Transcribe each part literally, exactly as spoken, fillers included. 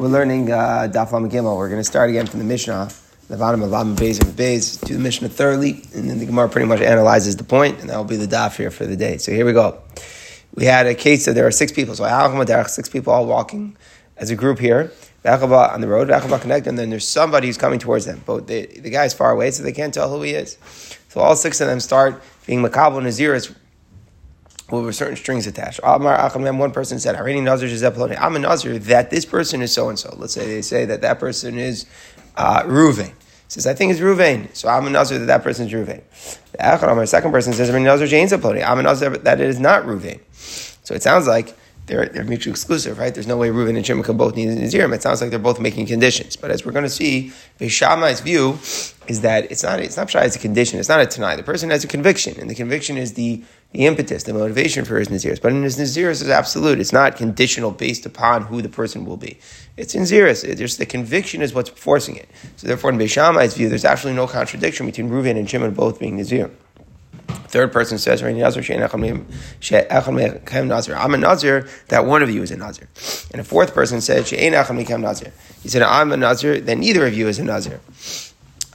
We're learning uh, Daf Lam Gimel. We're going to start again from the Mishnah, the bottom of Lam Beis and Beis. Do the Mishnah thoroughly, and then the Gemara pretty much analyzes the point, and that will be the Daf here for the day. So here we go. We had a case that there are six people. So six people all walking as a group here. Aqaba on the road, Aqaba connect, and then there's somebody who's coming towards them. But the, the guy is far away, so they can't tell who he is. So all six of them start being makabel Naziris with certain strings attached. Amar, one person said, I'm a Nazir that this person is so-and-so. Let's say they say that that person is uh, Reuven. Says, I think it's Reuven. So I'm a Nazir that that person is Reuven. The second person says, I'm a Nazir that it is not Reuven. So it sounds like they're, they're mutually exclusive, right? There's no way Reuven and Shimon can both need Nazirim. It sounds like they're both making conditions. But as we're going to see, Beis Shammai's view is that it's not it's not Shai, it's a condition. It's not a tenai. The person has a conviction, and the conviction is the the impetus, the motivation for his Naziris. But in his Naziris is absolute. It's not conditional based upon who the person will be. It's in Naziris. It's just the conviction is what's forcing it. So therefore, in Beis Shammai's view, there's actually no contradiction between Reuven and Shimon both being Nazir. Third person says, I'm a Nazir that one of you is a Nazir. And a fourth person said, he said, I'm a Nazir that neither of you is a Nazir.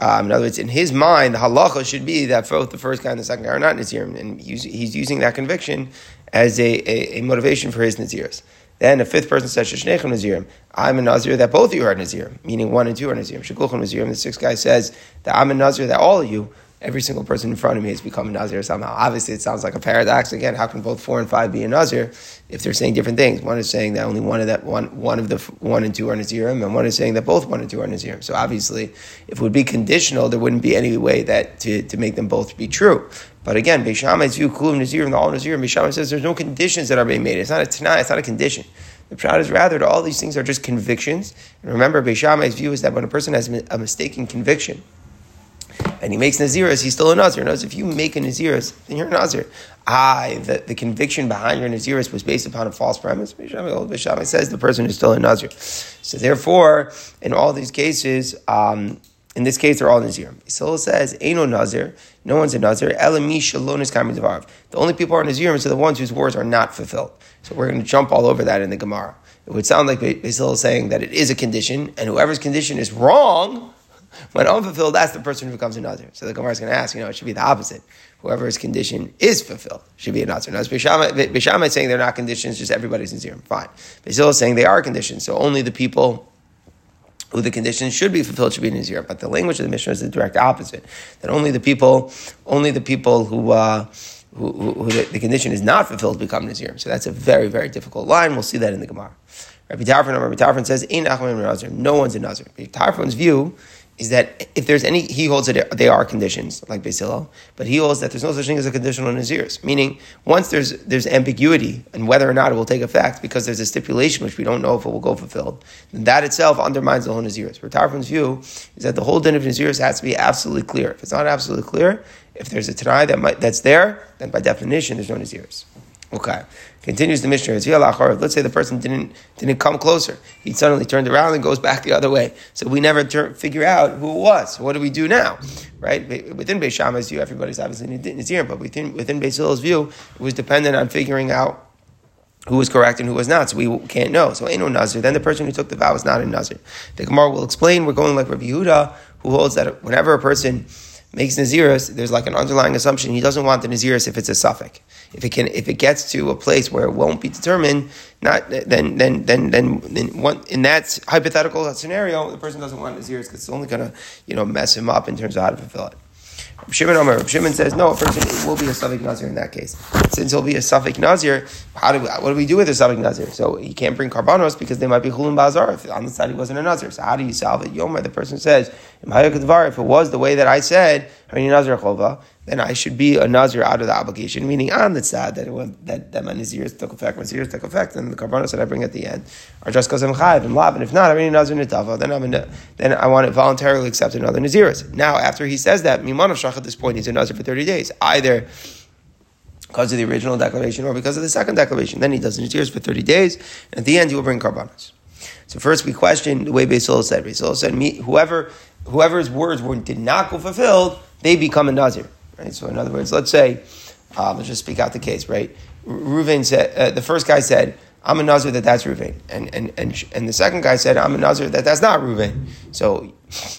Um, in other words, in his mind, the halacha should be that both the first guy and the second guy are not Nazirim. And he's using that conviction as a, a, a motivation for his Naziris. Then a fifth person says, Sheshnechem Nazirim. I'm a Nazir that both of you are Nazirim, meaning one and two are Nazirim. Shekulchem Nazirim. The sixth guy says that I'm a Nazir that all of you, every single person in front of me, has become a Nazir somehow. Obviously, it sounds like a paradox. Again, how can both four and five be a Nazir if they're saying different things? One is saying that only one of that one one of the one and two are Nazirim, and one is saying that both one and two are Nazirim. So obviously, if it would be conditional, there wouldn't be any way that to, to make them both be true. But again, Beis Shammai's view, Kulum Nazirim, the all Nazirim, Beis Shammai says there's no conditions that are being made. It's not a Tanai, it's not a condition. The Pshat is rather that all these things are just convictions. And remember, Beis Shammai's view is that when a person has a mistaken conviction, and he makes Naziris, he's still a Nazir. Notice, if you make a Naziris, then you're a Nazir. I, the, the conviction behind your Naziris was based upon a false premise. Beis Shammai says the person is still a Nazir. So therefore, in all these cases, um, in this case, they're all Nazirim. Beisola says, Eino Nazir, no one's a Nazir. Elami Shalon is Kamei Devarav. The only people who are Nazirim are the ones whose words are not fulfilled. So we're going to jump all over that in the Gemara. It would sound like Beis Hillel is saying that it is a condition, and whoever's condition is wrong, when unfulfilled, that's the person who becomes a Nazir. So the Gemara is going to ask, you know, it should be the opposite. Whoever's condition is fulfilled should be a Nazir. Now, Beis Shammai is saying they're not conditions, just everybody's Nazirim. Fine. Beis Hillel is saying they are conditions, so only the people who the conditions should be fulfilled should be Nazir. But the language of the Mishnah is the direct opposite. That only the people, only the people who... Uh, Who, who, who the, the condition is not fulfilled become Nazirim. So that's a very, very difficult line. We'll see that in the Gemara. Rabbi Tarfon, Rabbi Tarfon says, "Ein Achman Nazir." No one's a Nazir. Rabbi Tarfon's view is that if there's any, he holds that they are conditions, like Beis Hillel, but he holds that there's no such thing as a conditional Naziris. Meaning, once there's there's ambiguity and whether or not it will take effect, because there's a stipulation which we don't know if it will go fulfilled, then that itself undermines the whole Naziris. Rabbi Tarfon's view is that the whole din of Naziris has to be absolutely clear. If it's not absolutely clear, if there's a tenai that might, that's there, then by definition, there's no Naziris. Okay. Continues the Mishnah. Let's say the person didn't didn't come closer. He suddenly turned around and goes back the other way. So we never turn, figure out who it was. So what do we do now? Right? Within Beis Shammai's view, everybody's obviously Nazirim, but within, within Beis Hillel's view, it was dependent on figuring out who was correct and who was not, so we can't know. So ain't no Nazir. Then the person who took the vow is not a Nazir. The Gemara will explain. We're going like Rabbi Yehuda, who holds that whenever a person makes Naziris, there's like an underlying assumption he doesn't want the Naziris if it's a Suffolk. If it can, if it gets to a place where it won't be determined, not then then then then, then one, in that hypothetical scenario, the person doesn't want Naziris because it's only going to, you know, mess him up in terms of how to fulfill it. Reb Shimon, Amar, Reb Shimon says no. A person it will be a Safek Nazir in that case. Since he'll be a Safek Nazir, how do we, what do we do with a Safek Nazir? So he can't bring karbanos because they might be chulin ba'azar. If on the side he wasn't a Nazir, so how do you solve it? Yomar, the person says, if it was the way that I said, then I should be a Nazir out of the obligation, meaning on the tzad that it went, that that my Naziris took effect, my Naziris took effect, and the karbanos that I bring at the end are just because I'm chayiv and lab. And if not, I'm a Nazir netava. Then I'm a, then I want to voluntarily accept another Naziris. Now, after he says that, miman of shach at this point, he's a Nazir for thirty days, either because of the original declaration or because of the second declaration. Then he does Naziris for thirty days, and at the end he will bring karbanos. So first we question the way Beis Hillel said. Beis Hillel said, me, whoever whoever's words were did not go fulfilled, they become a Nazir. Right? So in other words, let's say, uh, let's just speak out the case, right? Reuven said, uh, the first guy said, I'm a Nazir that that's Reuven. And and and and the second guy said, I'm a Nazir that that's not Reuven. So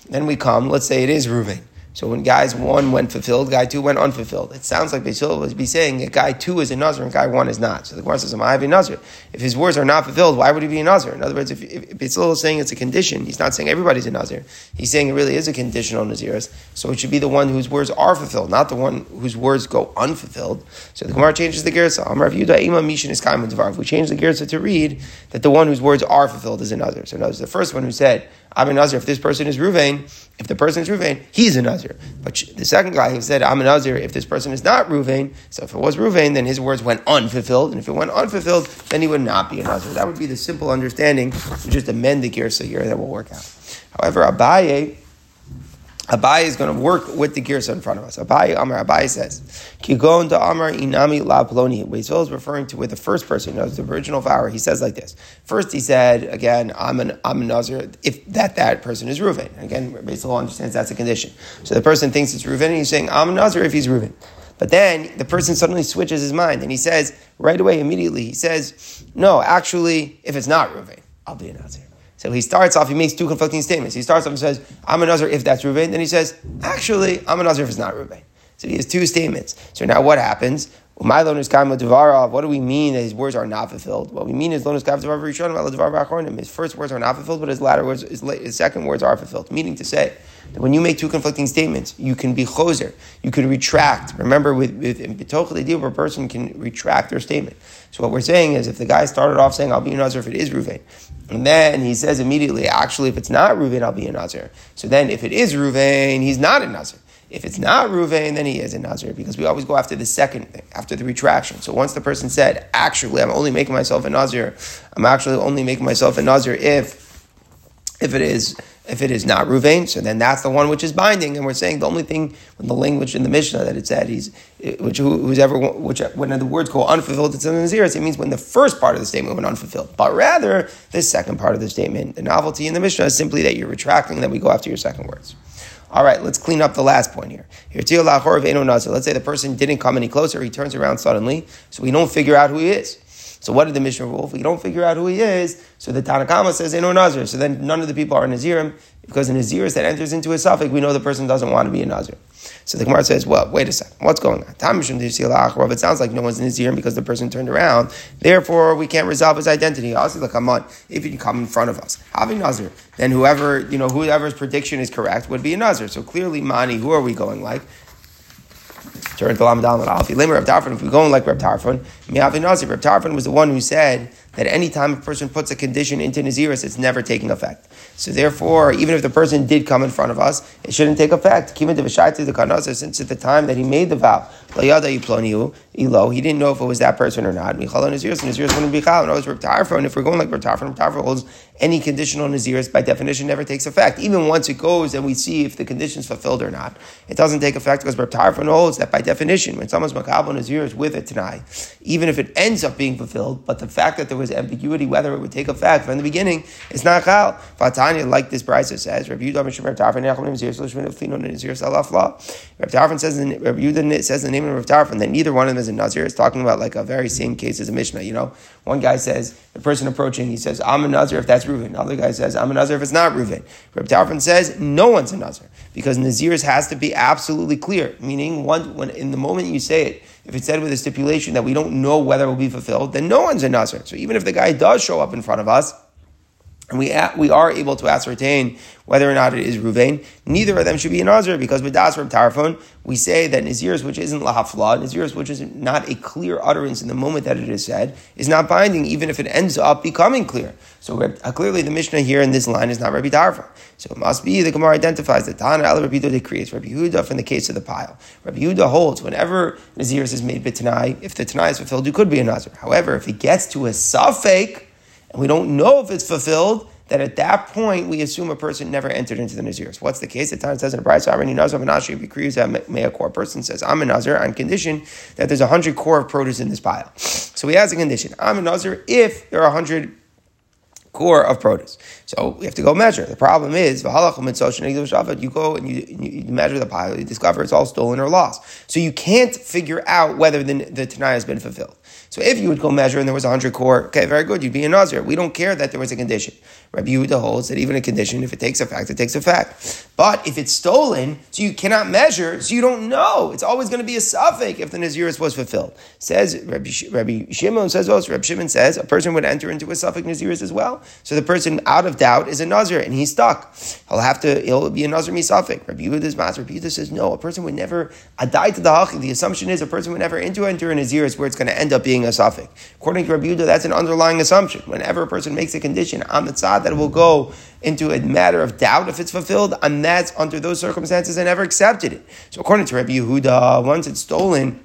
then we come, let's say it is Reuven. So when guys one went fulfilled, guy two went unfulfilled. It sounds like Beis Hillel would be saying that guy two is a Nazir and guy one is not. So the Gemara says, am I having a Nazir? If his words are not fulfilled, why would he be a Nazir? In other words, if, if Beis Hillel is saying it's a condition, he's not saying everybody's a Nazir. He's saying it really is a conditional Naziris. So it should be the one whose words are fulfilled, not the one whose words go unfulfilled. So the Gemara changes the Girsa. Amar Yehuda Ima Mishin is Kaim Devar. If we change the Girsa to read that the one whose words are fulfilled is a Nazir. So in other words, the first one who said, I'm a Nazir, if this person is Reuven, if the person is Reuven, he's a Nazir. But the second guy who said, I'm a Nazir, if this person is not Reuven, so if it was Reuven, then his words went unfulfilled, and if it went unfulfilled, then he would not be a Nazir. That would be the simple understanding. You just amend the Girsa here, that will work out. However, Abaye, Abaye is going to work with the Girsa in front of us. Abaye, Amar, Abaye says, Kigon da Amar inami la ploni. Beisola is referring to with the first person, knows the original vower. He says like this. First he said, again, I'm an I'm a Nazir, if that that person is Reuven. And again, Beisola understands that's a condition. So the person thinks it's Reuven, and he's saying, I'm a Nazir if he's Reuven. But then the person suddenly switches his mind, and he says, right away, immediately, he says, no, actually, if it's not Reuven, I'll be a Nazir. So he starts off, he makes two conflicting statements. He starts off and says, I'm a Nazir if that's Reuven. Then he says, actually, I'm a Nazir if it's not Reuven. So he has two statements. So now what happens? What do we mean that his words are not fulfilled? What we mean is his first words are not fulfilled, but his latter words, his, la- his second words are fulfilled. Meaning to say that when you make two conflicting statements, you can be choser, you can retract. Remember, with with in betoch the deal, where a person can retract their statement. So what we're saying is, if the guy started off saying, "I'll be a Nazir if it is Reuven," and then he says immediately, "Actually, if it's not Reuven, I'll be a Nazir." So then, if it is Reuven, he's not a Nazir. If it's not Reuven, then he is a Nazir, because we always go after the second thing, after the retraction. So once the person said, actually, I'm only making myself a Nazir, I'm actually only making myself a Nazir if if it is if it is not Reuven, so then that's the one which is binding. And we're saying the only thing with the language in the Mishnah that it said, he's, which who's ever, which when the words go unfulfilled, it's a Nazir, it means when the first part of the statement went unfulfilled, but rather the second part of the statement. The novelty in the Mishnah is simply that you're retracting, that we go after your second words. All right, let's clean up the last point here. Let's say the person didn't come any closer. He turns around suddenly, so we don't figure out who he is. So what did the Mishnah rule? If we don't figure out who he is, so the Tanakama says, Eno Nazir. So then none of the people are Nazirim, because a Naziris that enters into a Suffolk, we know the person doesn't want to be a Nazir. So the Gemara says, well, wait a second, what's going on? It sounds like no one's Nazirim because the person turned around. Therefore, we can't resolve his identity. If he can come in front of us, Avinazi, then whoever, you know, whoever's prediction is correct would be a Nazir. So clearly, Mani, who are we going like? Turn to Lam Dam and Alfi. Lamer Reb Tarfon, if we're going like Reb Tarfon, Mi'avi Nazir. Reb Tarfon was the one who said that any time a person puts a condition into Naziris, it's never taking effect. So therefore, even if the person did come in front of us, it shouldn't take effect. Kima devashayt the karbanos, since at the time that he made the vow, layada yiploniu ilo, he didn't know if it was that person or not. Michalon Naziris, Naziris wouldn't be chal. And always Reb Tarfon. If we're going like Reb Tarfon, Reb Tarfon holds any conditional Naziris by definition never takes effect. Even once it goes and we see if the condition's fulfilled or not, it doesn't take effect, because Reb Tarfon holds that by definition, when someone's makabel Naziris with a tenai, even if it ends up being fulfilled, but the fact that there was ambiguity whether it would take effect from the beginning, it's not chal. Vatanya, like this Baraisa says, Rabbi Tarfon says, Rabbi Yehuda says the name of Rabbi Tarfon, that neither one of them is a Nazir. It's talking about like a very same case as a Mishnah. You know, one guy says, the person approaching, he says, I'm a Nazir if that's Reuven. The other guy says, I'm a Nazir if it's not Reuven. Rabbi Tarfon says, no one's a Nazir, because Naziris has to be absolutely clear. Meaning, one when in the moment you say it, if it's said with a stipulation that we don't know whether it will be fulfilled, then no one's a Nazir. So even if the guy does show up in front of us, and we at, we are able to ascertain whether or not it is Reuven, neither of them should be a Nazir, because with Das Reb Tarfon, we say that Naziris, which isn't lahafla, Naziris, which is not a clear utterance in the moment that it is said, is not binding, even if it ends up becoming clear. So uh, clearly the Mishnah here in this line is not Rabbi Tarfon. So it must be, the Gemara identifies the Tana al Rabbi Yehuda decrees, Rabbi Yehuda from the case of the pile. Rabbi Yehuda holds, whenever Naziris is made b'tenai, if the tenai is fulfilled, you could be a Nazir. However, if he gets to a Safek, and we don't know if it's fulfilled, that at that point, we assume a person never entered into the Naziris. What's the case? The Tana says in a Baraisa, I'm a Nazir, a core person says, I'm a Nazir on condition that there's one hundred core of produce in this pile. So he has a condition. I'm a Nazir if there are one hundred core of produce. So we have to go measure. The problem is, you go and you, you measure the pile, you discover it's all stolen or lost. So you can't figure out whether the, the tenai has been fulfilled. So if you would go measure and there was one hundred core, okay, very good, you'd be a Nazir. We don't care that there was a condition. Rabbi Yehuda holds that even a condition, if it takes a fact, it takes a fact. But if it's stolen, so you cannot measure, so you don't know. It's always going to be a Safek if the Nazirus was fulfilled. Says Rabbi, Rabbi Shimon says, well, Rabbi Shimon says, a person would enter into a Safek Nazirus as well. So the person out of doubt is a Nazir and he's stuck. He'll have to, he'll be a Nazir misafik. Rabbi Yehuda's master, Rabbi Yehuda says, no, a person would never, adai to the hachik, the assumption is a person would never enter into a Nazirus where it's going to end up being a Safek. According to Rabbi Yehuda, that's an underlying assumption. Whenever a person makes a condition on the tzad that will go into a matter of doubt if it's fulfilled, and that's under those circumstances, I never accepted it. So according to Rabbi Yehuda, once it's stolen,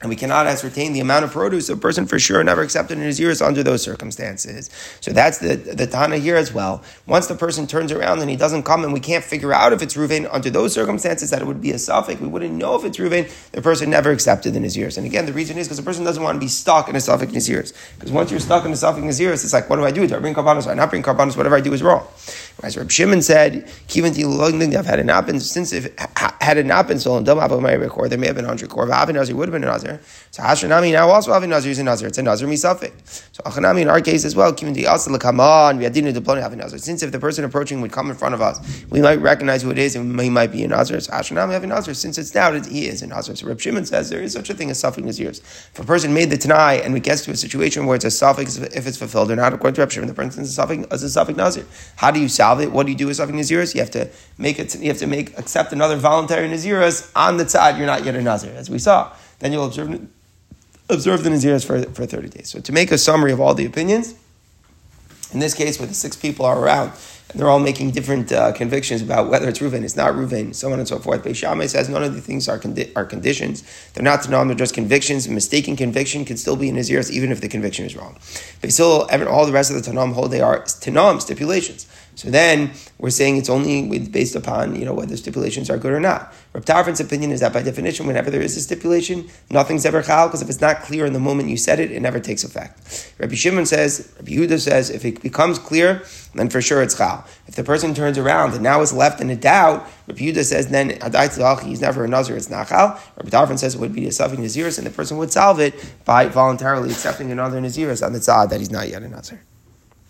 and we cannot ascertain the amount of produce, a person for sure never accepted in his years under those circumstances. So that's the, the Tana here as well. Once the person turns around and he doesn't come and we can't figure out if it's Reuven under those circumstances, that it would be a Safek. We wouldn't know if it's Reuven. The person never accepted in his years. And again, the reason is because the person doesn't want to be stuck in a Safek in his years. Because once you're stuck in a Safek in his years, it's like, what do I do? Do I bring karbanos? Do I not bring karbanos? Whatever I do is wrong. As Reb Shimon said, had it not been, since if, had it not been stolen, there may have been one hundred core. Avinazi would have been an Azir. So Hashanami now also Avinazi is an Azir. It's a Nazir misafik. So Hashanami in our case as well. Since if the person approaching would come in front of us, we might recognize who it is and he might be an Azir. So Hashanami have an Azir. Since it's doubted, he is an Azir. So Reb Shimon says there is such a thing as Safek Nazirs. If a person made the tenai and we get to a situation where it's a Safek if it's fulfilled or not, according to Reb Shimon, the person is a Safek Nazir. How do you salve it? What do you do with Safek Nazirus? You have to make it. You have to make accept another voluntary Nazirus on the tzad. You're not yet a Nazir, as we saw. Then you'll observe observe the Nazirus for for thirty days. So to make a summary of all the opinions, in this case, where the six people are around. They're all making different uh, convictions about whether it's Reuven, it's not Reuven, so on and so forth. Beis Shammai says none of the things are condi- are conditions. They're not Tanam, they're just convictions. Mistaken conviction can still be in Nazirus even if the conviction is wrong. Beis Hillel, all the rest of the Tanam hold they are Tanam stipulations. So then we're saying it's only based upon, you know, whether stipulations are good or not. Reb Tarfon's opinion is that by definition, whenever there is a stipulation, nothing's ever chal, because if it's not clear in the moment you said it, it never takes effect. Rabbi Shimon says, Rabbi Yehuda says, if it becomes clear, then for sure it's chal. If the person turns around and now is left in a doubt, Rabbi Yehuda says, then adai tzalach, he's never a Nazir, it's not chal. Rabbi Tarfon says it would be a Safek Nazirus, and the person would solve it by voluntarily accepting another Nazirus on the tzad that he's not yet a Nazir.